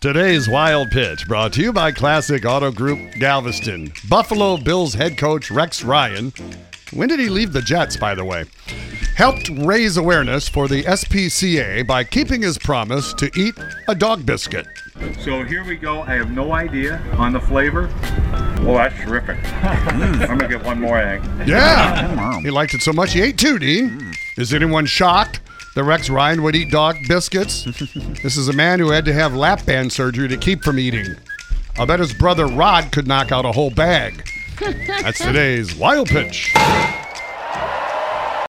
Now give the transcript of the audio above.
Today's Wild Pitch brought to you by Classic Auto Group Galveston. Buffalo Bills head coach Rex Ryan, when did he leave the Jets, by the way, helped raise awareness for the SPCA by keeping his promise to eat a dog biscuit. So here we go. I have no idea on the flavor. Oh, that's terrific. I'm going to get one more egg. Yeah. He liked it so much he ate two, D. Is anyone shocked that Rex Ryan would eat dog biscuits? This is a man who had to have lap band surgery to keep from eating. I bet his brother Rod could knock out a whole bag. That's today's Wild Pitch.